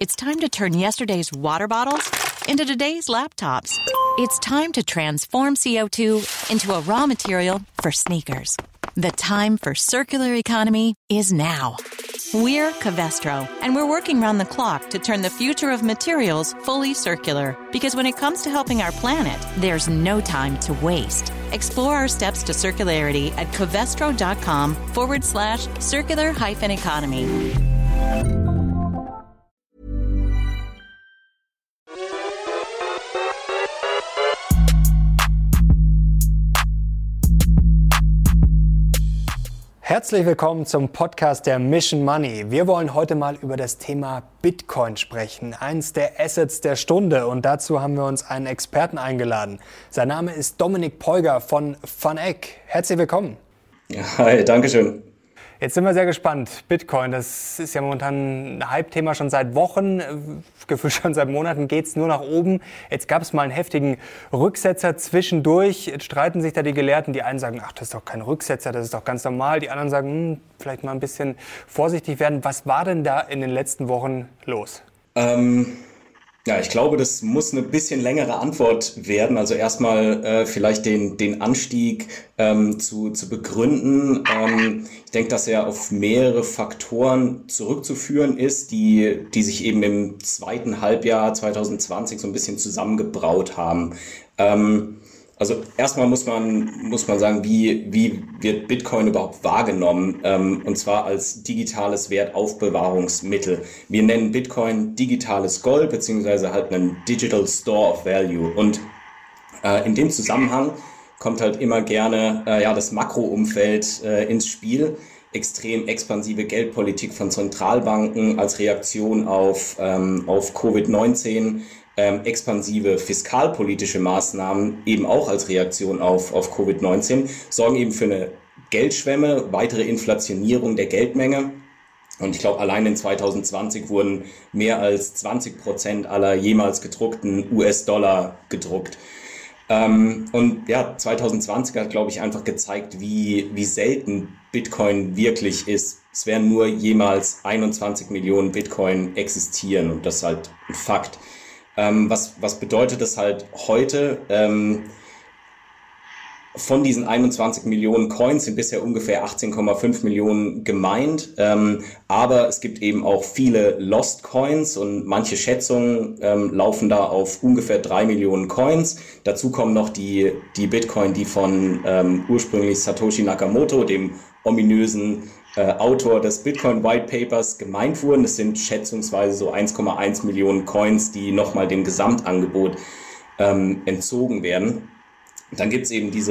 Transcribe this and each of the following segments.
It's time to turn yesterday's water bottles into today's laptops. It's time to transform CO2 into a raw material for sneakers. The time for circular economy is now. We're Covestro, and we're working round the clock to turn the future of materials fully circular. Because when it comes to helping our planet, there's no time to waste. Explore our steps to circularity at covestro.com/circular-economy. Herzlich willkommen zum Podcast der Mission Money. Wir wollen heute mal über das Thema Bitcoin sprechen, eins der Assets der Stunde, und dazu haben wir uns einen Experten eingeladen. Sein Name ist Dominik Polger von FunEgg. Herzlich willkommen. Hi, danke schön. Jetzt sind wir sehr gespannt. Bitcoin, das ist ja momentan ein Hype-Thema schon seit Wochen, gefühlt schon seit Monaten geht es nur nach oben. Jetzt gab es mal einen heftigen Rücksetzer zwischendurch. Jetzt streiten sich da die Gelehrten. Die einen sagen, ach, das ist doch kein Rücksetzer, das ist doch ganz normal. Die anderen sagen, vielleicht mal ein bisschen vorsichtig werden. Was war denn da in den letzten Wochen los? Ja, ich glaube, das muss eine bisschen längere Antwort werden. Also erstmal vielleicht den Anstieg zu begründen. Ich denke, dass er auf mehrere Faktoren zurückzuführen ist, die sich eben im zweiten Halbjahr 2020 so ein bisschen zusammengebraut haben. Also erstmal muss man sagen, wie wird Bitcoin überhaupt wahrgenommen, und zwar als digitales Wertaufbewahrungsmittel. Wir nennen Bitcoin digitales Gold beziehungsweise halt einen Digital Store of Value, und in dem Zusammenhang kommt halt immer gerne das Makroumfeld ins Spiel. Extrem expansive Geldpolitik von Zentralbanken als Reaktion auf Covid-19, expansive fiskalpolitische Maßnahmen eben auch als Reaktion auf Covid-19 sorgen eben für eine Geldschwemme, weitere Inflationierung der Geldmenge. Und ich glaube, allein in 2020 wurden mehr als 20% aller jemals gedruckten US-Dollar gedruckt. Und ja, 2020 hat, glaube ich, einfach gezeigt, wie selten Bitcoin wirklich ist. Es werden nur jemals 21 Millionen Bitcoin existieren, und das ist halt ein Fakt. Was bedeutet das halt heute? Von diesen 21 Millionen Coins sind bisher ungefähr 18,5 Millionen gemeint. Aber es gibt eben auch viele Lost Coins, und manche Schätzungen laufen da auf ungefähr 3 Millionen Coins. Dazu kommen noch die Bitcoin, die von ursprünglich Satoshi Nakamoto, dem ominösen Autor des Bitcoin White Papers, gemeint wurden. Es sind schätzungsweise so 1,1 Millionen Coins, die nochmal dem Gesamtangebot entzogen werden. Dann gibt es eben die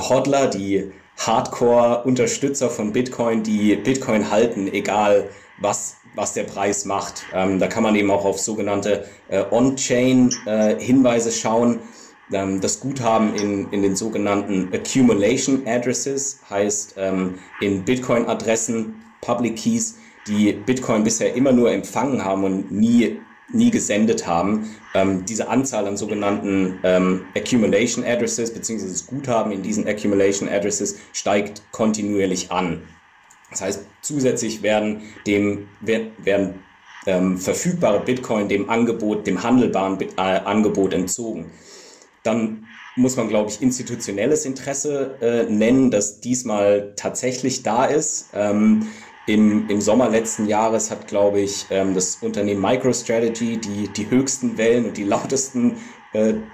Hodler, die Hardcore-Unterstützer von Bitcoin, die Bitcoin halten, egal was der Preis macht. Da kann man eben auch auf sogenannte On-Chain-Hinweise schauen. Das Guthaben in den sogenannten Accumulation Addresses heißt in Bitcoin-Adressen, Public Keys, die Bitcoin bisher immer nur empfangen haben und nie gesendet haben. Diese Anzahl an sogenannten Accumulation Addresses beziehungsweise das Guthaben in diesen Accumulation Addresses steigt kontinuierlich an. Das heißt, zusätzlich werden verfügbare Bitcoin dem handelbaren Angebot entzogen. Dann muss man, glaube ich, institutionelles Interesse nennen, das diesmal tatsächlich da ist. Im Sommer letzten Jahres hat, glaube ich, das Unternehmen MicroStrategy die höchsten Wellen und die lautesten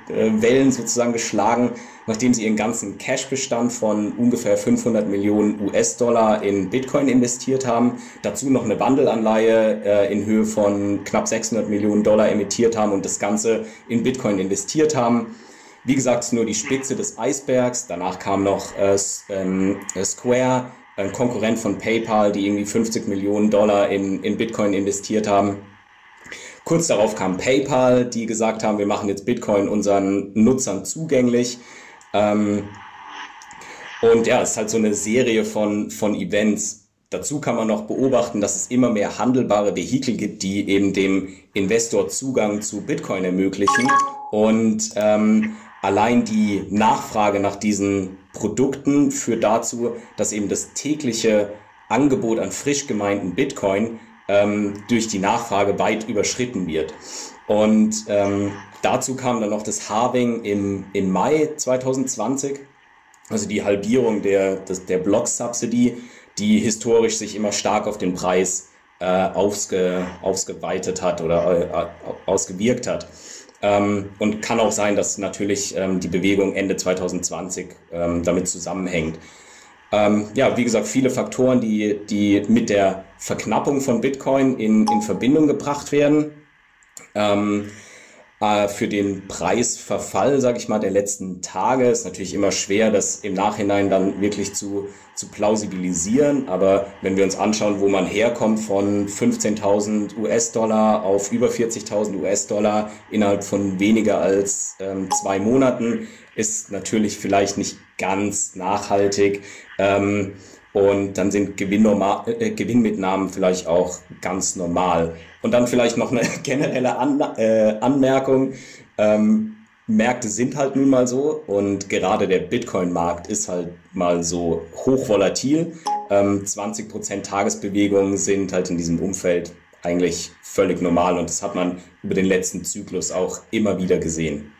Wellen sozusagen geschlagen, nachdem sie ihren ganzen Cashbestand von ungefähr 500 Millionen US-Dollar in Bitcoin investiert haben, dazu noch eine Wandelanleihe in Höhe von knapp 600 Millionen Dollar emittiert haben und das Ganze in Bitcoin investiert haben. Wie gesagt, nur die Spitze des Eisbergs. Danach kam noch Square, ein Konkurrent von PayPal, die irgendwie 50 Millionen Dollar in Bitcoin investiert haben. Kurz darauf kam PayPal, die gesagt haben, wir machen jetzt Bitcoin unseren Nutzern zugänglich. Und ja, es ist halt so eine Serie von Events. Dazu kann man noch beobachten, dass es immer mehr handelbare Vehikel gibt, die eben dem Investor Zugang zu Bitcoin ermöglichen. Und allein die Nachfrage nach diesen Produkten führt dazu, dass eben das tägliche Angebot an frisch gemeinten Bitcoin durch die Nachfrage weit überschritten wird. Und dazu kam dann noch das Halving im Mai 2020, also die Halbierung der Block-Subsidy, die historisch sich immer stark auf den Preis ausgeweitet hat oder ausgewirkt hat. Und kann auch sein, dass natürlich die Bewegung Ende 2020 damit zusammenhängt. Ja, wie gesagt, viele Faktoren, die mit der Verknappung von Bitcoin in Verbindung gebracht werden. Für den Preisverfall, sage ich mal, der letzten Tage ist natürlich immer schwer, das im Nachhinein dann wirklich zu plausibilisieren. Aber wenn wir uns anschauen, wo man herkommt von 15.000 US-Dollar auf über 40.000 US-Dollar innerhalb von weniger als 2 Monaten, ist natürlich vielleicht nicht ganz nachhaltig. Und dann sind Gewinnmitnahmen vielleicht auch ganz normal. Und dann vielleicht noch eine generelle Anmerkung. Märkte sind halt nun mal so, und gerade der Bitcoin-Markt ist halt mal so hochvolatil. 20% Tagesbewegungen sind halt in diesem Umfeld eigentlich völlig normal, und das hat man über den letzten Zyklus auch immer wieder gesehen.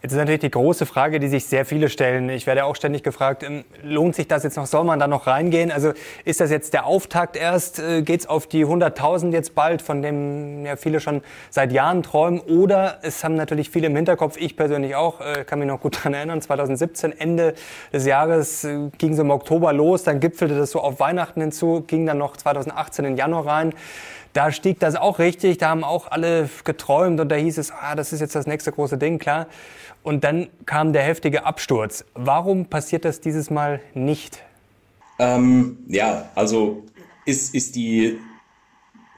Jetzt ist natürlich die große Frage, die sich sehr viele stellen. Ich werde auch ständig gefragt, lohnt sich das jetzt noch, soll man da noch reingehen? Also ist das jetzt der Auftakt erst, geht's auf die 100.000 jetzt bald, von dem ja viele schon seit Jahren träumen, oder es haben natürlich viele im Hinterkopf, ich persönlich auch, kann mich noch gut daran erinnern, 2017, Ende des Jahres, ging so im Oktober los, dann gipfelte das so auf Weihnachten hinzu, ging dann noch 2018 im Januar rein. Da stieg das auch richtig, da haben auch alle geträumt und da hieß es, das ist jetzt das nächste große Ding, klar. Und dann kam der heftige Absturz. Warum passiert das dieses Mal nicht? Ja, also ist die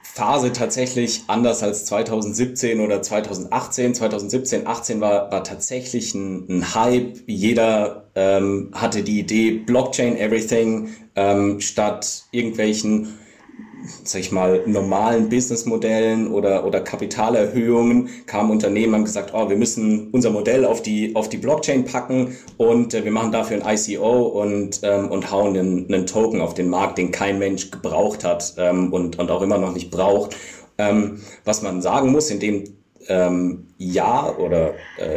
Phase tatsächlich anders als 2017 oder 2018. 2017, 18 war tatsächlich ein Hype. Jeder hatte die Idee, Blockchain Everything, statt irgendwelchen, sag ich mal, normalen Businessmodellen oder Kapitalerhöhungen, kamen Unternehmen und haben gesagt, wir müssen unser Modell auf die Blockchain packen, und wir machen dafür ein ICO und hauen einen Token auf den Markt, den kein Mensch gebraucht hat und auch immer noch nicht braucht. Was man sagen muss, in dem Jahr oder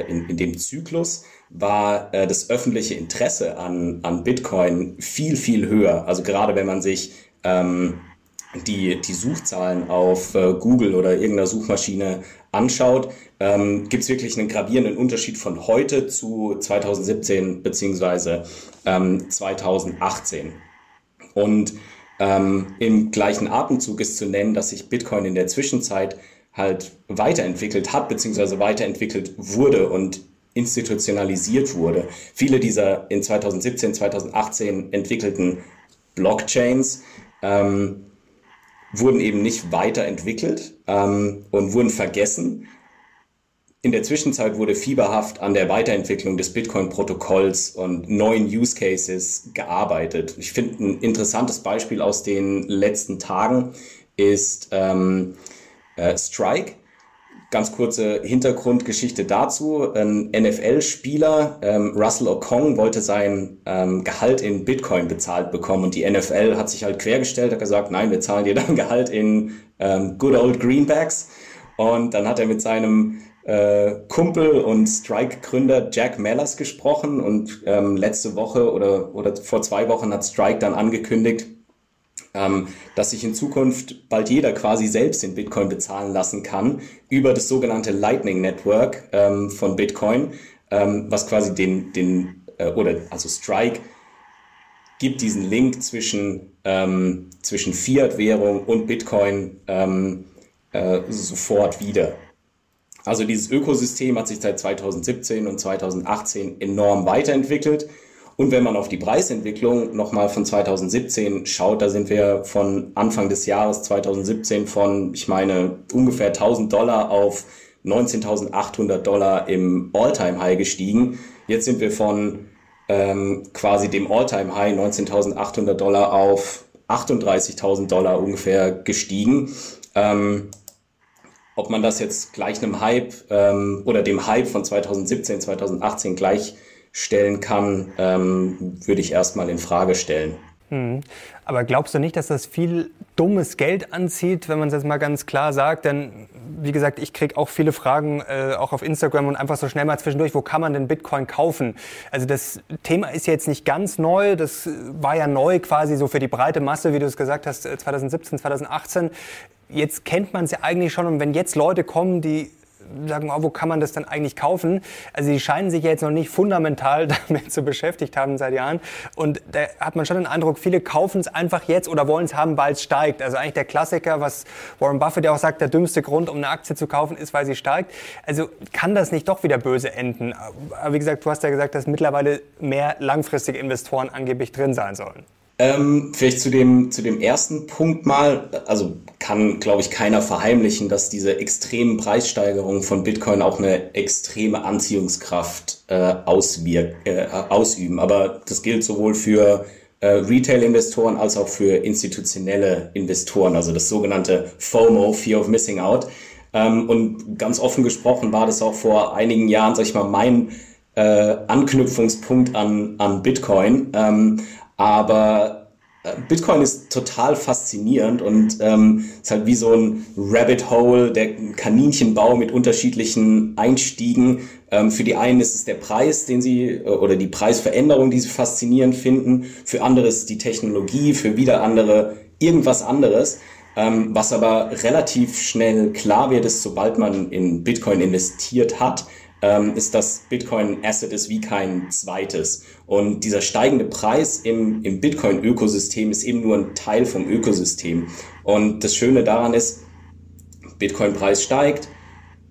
in dem Zyklus war das öffentliche Interesse an Bitcoin viel, viel höher. Also gerade wenn man sich die Suchzahlen auf Google oder irgendeiner Suchmaschine anschaut, gibt es wirklich einen gravierenden Unterschied von heute zu 2017 bzw. 2018. Und im gleichen Atemzug ist zu nennen, dass sich Bitcoin in der Zwischenzeit halt weiterentwickelt hat bzw. weiterentwickelt wurde und institutionalisiert wurde. Viele dieser in 2017, 2018 entwickelten Blockchains wurden eben nicht weiterentwickelt und wurden vergessen. In der Zwischenzeit wurde fieberhaft an der Weiterentwicklung des Bitcoin-Protokolls und neuen Use Cases gearbeitet. Ich finde, ein interessantes Beispiel aus den letzten Tagen ist Strike. Ganz kurze Hintergrundgeschichte dazu. Ein NFL-Spieler, Russell Okung, wollte sein Gehalt in Bitcoin bezahlt bekommen, und die NFL hat sich halt quergestellt, hat gesagt, nein, wir zahlen dir dein Gehalt in good old Greenbacks. Und dann hat er mit seinem Kumpel und Strike-Gründer Jack Mellers gesprochen, und letzte Woche oder vor 2 Wochen hat Strike dann angekündigt, dass sich in Zukunft bald jeder quasi selbst in Bitcoin bezahlen lassen kann über das sogenannte Lightning Network von Bitcoin, was quasi also Strike gibt diesen Link zwischen Fiat-Währung und Bitcoin sofort wieder. Also dieses Ökosystem hat sich seit 2017 und 2018 enorm weiterentwickelt. Und wenn man auf die Preisentwicklung nochmal von 2017 schaut, da sind wir von Anfang des Jahres 2017 von, ich meine, ungefähr $1.000 auf $19.800 im All-Time-High gestiegen. Jetzt sind wir von quasi dem All-Time-High $19.800 auf $38.000 ungefähr gestiegen. Ob man das jetzt gleich einem Hype oder dem Hype von 2017, 2018 gleich stellen kann, würde ich erstmal in Frage stellen. Mhm. Aber glaubst du nicht, dass das viel dummes Geld anzieht, wenn man es jetzt mal ganz klar sagt? Denn, wie gesagt, ich kriege auch viele Fragen, auch auf Instagram und einfach so schnell mal zwischendurch, wo kann man denn Bitcoin kaufen? Also das Thema ist ja jetzt nicht ganz neu, das war ja neu quasi so für die breite Masse, wie du es gesagt hast, 2017, 2018. Jetzt kennt man es ja eigentlich schon, und wenn jetzt Leute kommen, die sagen, wo kann man das dann eigentlich kaufen? Also die scheinen sich ja jetzt noch nicht fundamental damit zu beschäftigt haben seit Jahren. Und da hat man schon den Eindruck, viele kaufen es einfach jetzt oder wollen es haben, weil es steigt. Also eigentlich der Klassiker, was Warren Buffett ja auch sagt, der dümmste Grund, um eine Aktie zu kaufen, ist, weil sie steigt. Also kann das nicht doch wieder böse enden? Aber wie gesagt, du hast ja gesagt, dass mittlerweile mehr langfristige Investoren angeblich drin sein sollen. Vielleicht zu dem ersten Punkt mal, also kann, glaube ich, keiner verheimlichen, dass diese extremen Preissteigerungen von Bitcoin auch eine extreme Anziehungskraft ausüben. Aber das gilt sowohl für Retail-Investoren als auch für institutionelle Investoren, also das sogenannte FOMO, Fear of Missing Out. Und ganz offen gesprochen war das auch vor einigen Jahren, sag ich mal, mein Anknüpfungspunkt an Bitcoin. Aber Bitcoin ist total faszinierend und ist halt wie so ein Rabbit Hole, der Kaninchenbau mit unterschiedlichen Einstiegen. Für die einen ist es der Preis, den sie oder die Preisveränderung, die sie faszinierend finden. Für andere ist die Technologie, für wieder andere irgendwas anderes. Was aber relativ schnell klar wird, ist, sobald man in Bitcoin investiert hat, ist, dass Bitcoin Asset ist wie kein zweites. Und dieser steigende Preis im Bitcoin-Ökosystem ist eben nur ein Teil vom Ökosystem. Und das Schöne daran ist, Bitcoin-Preis steigt,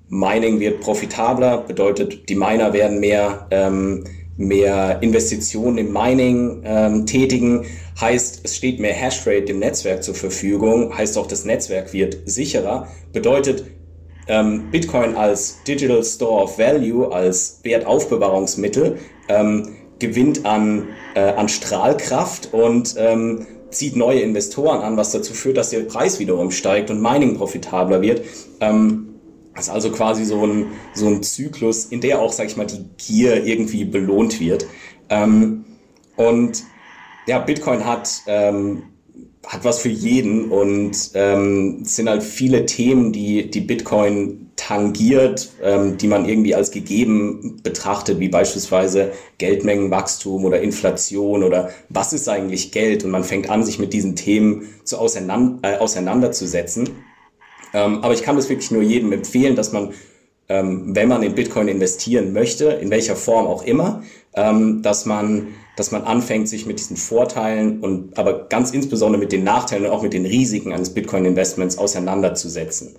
Mining wird profitabler, bedeutet, die Miner werden mehr Investitionen im Mining tätigen, heißt, es steht mehr Hashrate dem Netzwerk zur Verfügung, heißt auch, das Netzwerk wird sicherer, bedeutet, Bitcoin als Digital Store of Value, als Wertaufbewahrungsmittel, gewinnt an Strahlkraft und zieht neue Investoren an, was dazu führt, dass der Preis wiederum steigt und Mining profitabler wird. Das ist also quasi so ein Zyklus, in der auch, sag ich mal, die Gier irgendwie belohnt wird. Und ja, Bitcoin hat was für jeden und es sind halt viele Themen, die Bitcoin tangiert, die man irgendwie als gegeben betrachtet, wie beispielsweise Geldmengenwachstum oder Inflation oder was ist eigentlich Geld? Und man fängt an, sich mit diesen Themen auseinanderzusetzen. Aber ich kann das wirklich nur jedem empfehlen, dass man, wenn man in Bitcoin investieren möchte, in welcher Form auch immer, dass man anfängt, sich mit diesen Vorteilen und aber ganz insbesondere mit den Nachteilen und auch mit den Risiken eines Bitcoin-Investments auseinanderzusetzen.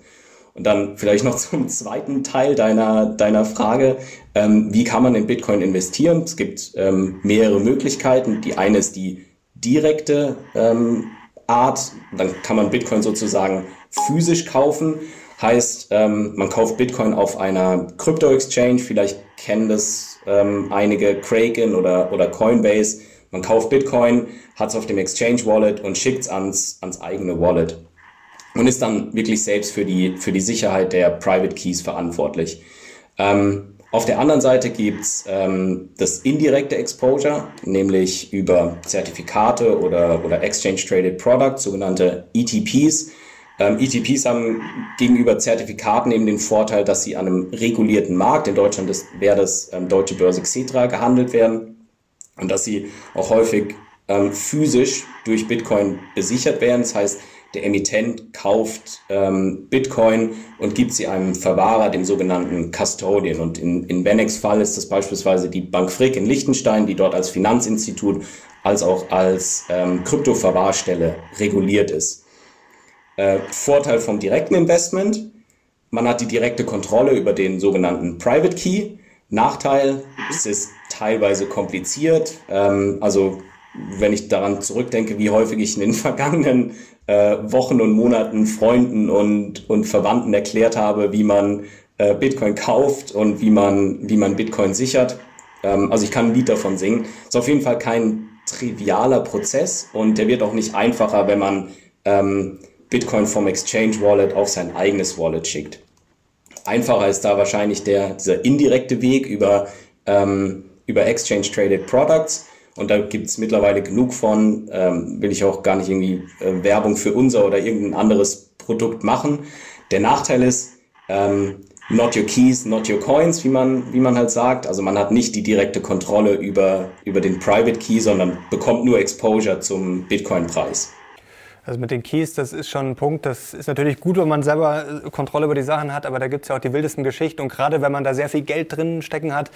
Und dann vielleicht noch zum zweiten Teil deiner Frage, wie kann man in Bitcoin investieren? Es gibt mehrere Möglichkeiten. Die eine ist die direkte Art, dann kann man Bitcoin sozusagen physisch kaufen. Heißt, man kauft Bitcoin auf einer Crypto-Exchange, vielleicht kennen das einige, Kraken oder Coinbase. Man kauft Bitcoin, hat es auf dem Exchange-Wallet und schickt es ans eigene Wallet und ist dann wirklich selbst für die Sicherheit der Private Keys verantwortlich. Auf der anderen Seite gibt es das indirekte Exposure, nämlich über Zertifikate oder Exchange-Traded Products, sogenannte ETPs. ETPs haben gegenüber Zertifikaten eben den Vorteil, dass sie an einem regulierten Markt, in Deutschland wäre das Deutsche Börse Xetra, gehandelt werden und dass sie auch häufig physisch durch Bitcoin besichert werden. Das heißt, der Emittent kauft Bitcoin und gibt sie einem Verwahrer, dem sogenannten Custodian. Und in Van Ecks Fall ist das beispielsweise die Bank Frick in Liechtenstein, die dort als Finanzinstitut als auch als Kryptoverwahrstelle reguliert ist. Vorteil vom direkten Investment, man hat die direkte Kontrolle über den sogenannten Private Key. Nachteil, es ist teilweise kompliziert. Also wenn ich daran zurückdenke, wie häufig ich in den vergangenen Wochen und Monaten Freunden und Verwandten erklärt habe, wie man Bitcoin kauft und wie man Bitcoin sichert. Also ich kann ein Lied davon singen. Ist auf jeden Fall kein trivialer Prozess und der wird auch nicht einfacher, wenn man Bitcoin vom Exchange-Wallet auf sein eigenes Wallet schickt. Einfacher ist da wahrscheinlich dieser indirekte Weg über Exchange-Traded Products Und da gibt es mittlerweile genug von, will ich auch gar nicht irgendwie Werbung für unser oder irgendein anderes Produkt machen. Der Nachteil ist, not your keys, not your coins, wie man halt sagt. Also man hat nicht die direkte Kontrolle über den Private Key, sondern bekommt nur Exposure zum Bitcoin-Preis. Also mit den Keys, das ist schon ein Punkt, das ist natürlich gut, wenn man selber Kontrolle über die Sachen hat, aber da gibt's ja auch die wildesten Geschichten und gerade wenn man da sehr viel Geld drin stecken hat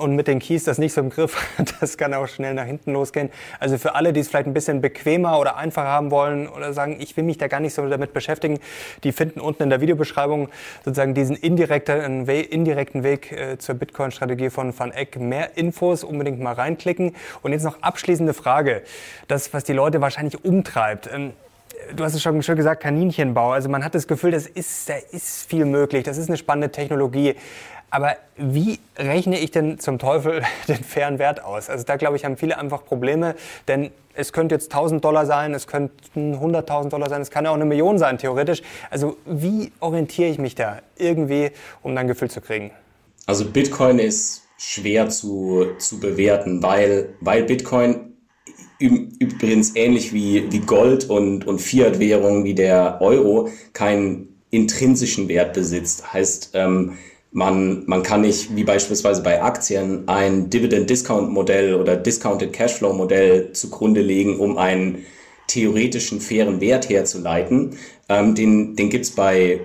und mit den Keys das nicht so im Griff hat, das kann auch schnell nach hinten losgehen. Also für alle, die es vielleicht ein bisschen bequemer oder einfacher haben wollen oder sagen, ich will mich da gar nicht so damit beschäftigen, die finden unten in der Videobeschreibung sozusagen diesen indirekten Weg zur Bitcoin-Strategie von Van Eck. Mehr Infos unbedingt mal reinklicken. Und jetzt noch abschließende Frage, das, was die Leute wahrscheinlich umtreibt. Du hast es schon schön gesagt, Kaninchenbau. Also man hat das Gefühl, da ist viel möglich. Das ist eine spannende Technologie. Aber wie rechne ich denn zum Teufel den fairen Wert aus? Also da, glaube ich, haben viele einfach Probleme. Denn es könnte jetzt $1.000 sein, es könnten $100.000 sein, es kann ja auch 1 Million sein, theoretisch. Also wie orientiere ich mich da irgendwie, um dann ein Gefühl zu kriegen? Also Bitcoin ist schwer zu bewerten, weil Bitcoin... übrigens ähnlich wie Gold und Fiat-Währungen wie der Euro keinen intrinsischen Wert besitzt. Heißt, man kann nicht, wie beispielsweise bei Aktien, ein Dividend-Discount-Modell oder Discounted-Cashflow-Modell zugrunde legen, um einen theoretischen fairen Wert herzuleiten. Den gibt's bei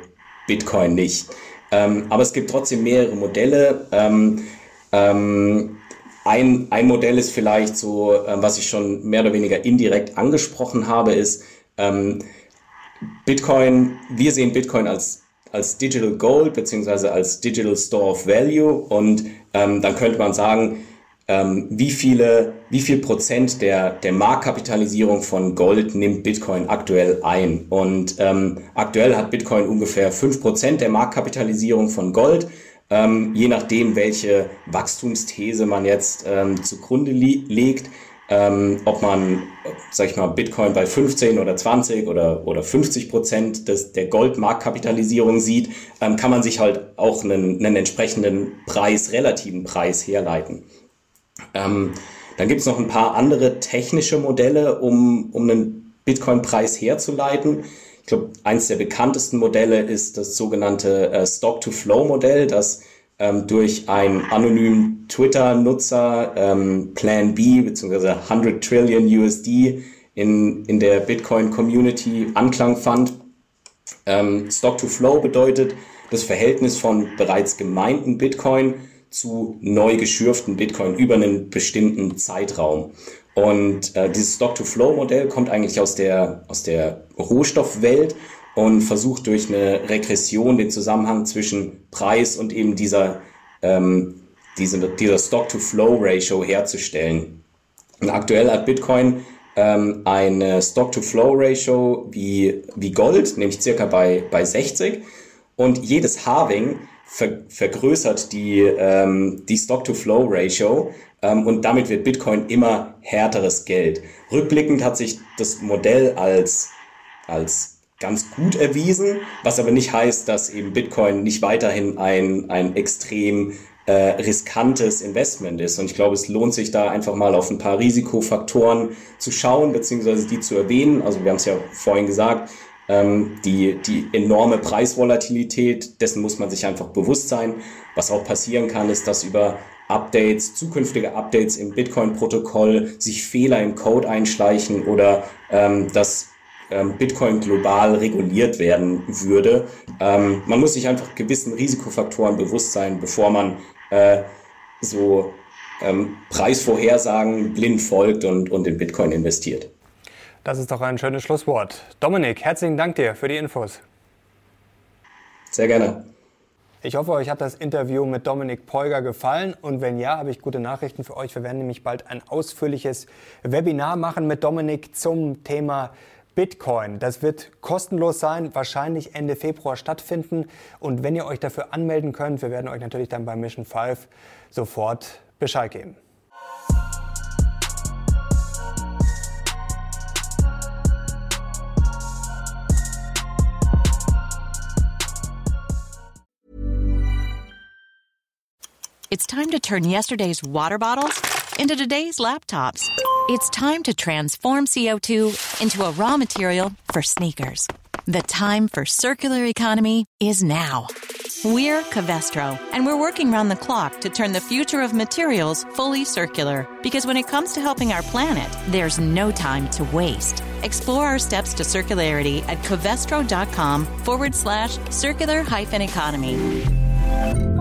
Bitcoin nicht. Aber es gibt trotzdem mehrere Modelle. Ein Modell ist vielleicht so, was ich schon mehr oder weniger indirekt angesprochen habe, ist Bitcoin. Wir sehen Bitcoin als Digital Gold beziehungsweise als Digital Store of Value und dann könnte man sagen, wie viel Prozent der Marktkapitalisierung von Gold nimmt Bitcoin aktuell ein. Und aktuell hat Bitcoin ungefähr 5% der Marktkapitalisierung von Gold. Je nachdem, welche Wachstumsthese man jetzt zugrunde legt, ob man, sag ich mal, Bitcoin bei 15 oder 20 oder 50% der Goldmarktkapitalisierung sieht, kann man sich halt auch einen entsprechenden relativen Preis herleiten. Dann gibt es noch ein paar andere technische Modelle, um einen Bitcoin-Preis herzuleiten. Ich glaube, eins der bekanntesten Modelle ist das sogenannte Stock-to-Flow-Modell, das durch einen anonymen Twitter-Nutzer Plan B bzw. 100 Trillion USD in der Bitcoin-Community Anklang fand. Stock-to-Flow bedeutet das Verhältnis von bereits gemeinten Bitcoin zu neu geschürften Bitcoin über einen bestimmten Zeitraum. Und dieses Stock-to-Flow-Modell kommt eigentlich aus der Rohstoffwelt und versucht durch eine Regression den Zusammenhang zwischen Preis und eben dieser Stock-to-Flow-Ratio herzustellen. Und aktuell hat Bitcoin eine Stock-to-Flow-Ratio wie Gold, nämlich circa bei 60. Und jedes Halving vergrößert die Stock-to-Flow-Ratio und damit wird Bitcoin immer härteres Geld. Rückblickend hat sich das Modell als ganz gut erwiesen, was aber nicht heißt, dass eben Bitcoin nicht weiterhin ein extrem riskantes Investment ist. Und ich glaube, es lohnt sich da einfach mal auf ein paar Risikofaktoren zu schauen, beziehungsweise die zu erwähnen. Also wir haben es ja vorhin gesagt, die enorme Preisvolatilität, dessen muss man sich einfach bewusst sein. Was auch passieren kann, ist, dass über zukünftige Updates im Bitcoin-Protokoll sich Fehler im Code einschleichen oder dass Bitcoin global reguliert werden würde. Man muss sich einfach gewissen Risikofaktoren bewusst sein, bevor man Preisvorhersagen blind folgt und in Bitcoin investiert. Das ist doch ein schönes Schlusswort. Dominik, herzlichen Dank dir für die Infos. Sehr gerne. Ich hoffe, euch hat das Interview mit Dominik Polger gefallen und wenn ja, habe ich gute Nachrichten für euch. Wir werden nämlich bald ein ausführliches Webinar machen mit Dominik zum Thema Bitcoin. Das wird kostenlos sein, wahrscheinlich Ende Februar stattfinden und wenn ihr euch dafür anmelden könnt, wir werden euch natürlich dann bei Mission 5 sofort Bescheid geben. It's time to turn yesterday's water bottles into today's laptops. It's time to transform CO2 into a raw material for sneakers. The time for circular economy is now. We're Covestro, and we're working round the clock to turn the future of materials fully circular. Because when it comes to helping our planet, there's no time to waste. Explore our steps to circularity at covestro.com/circular-economy.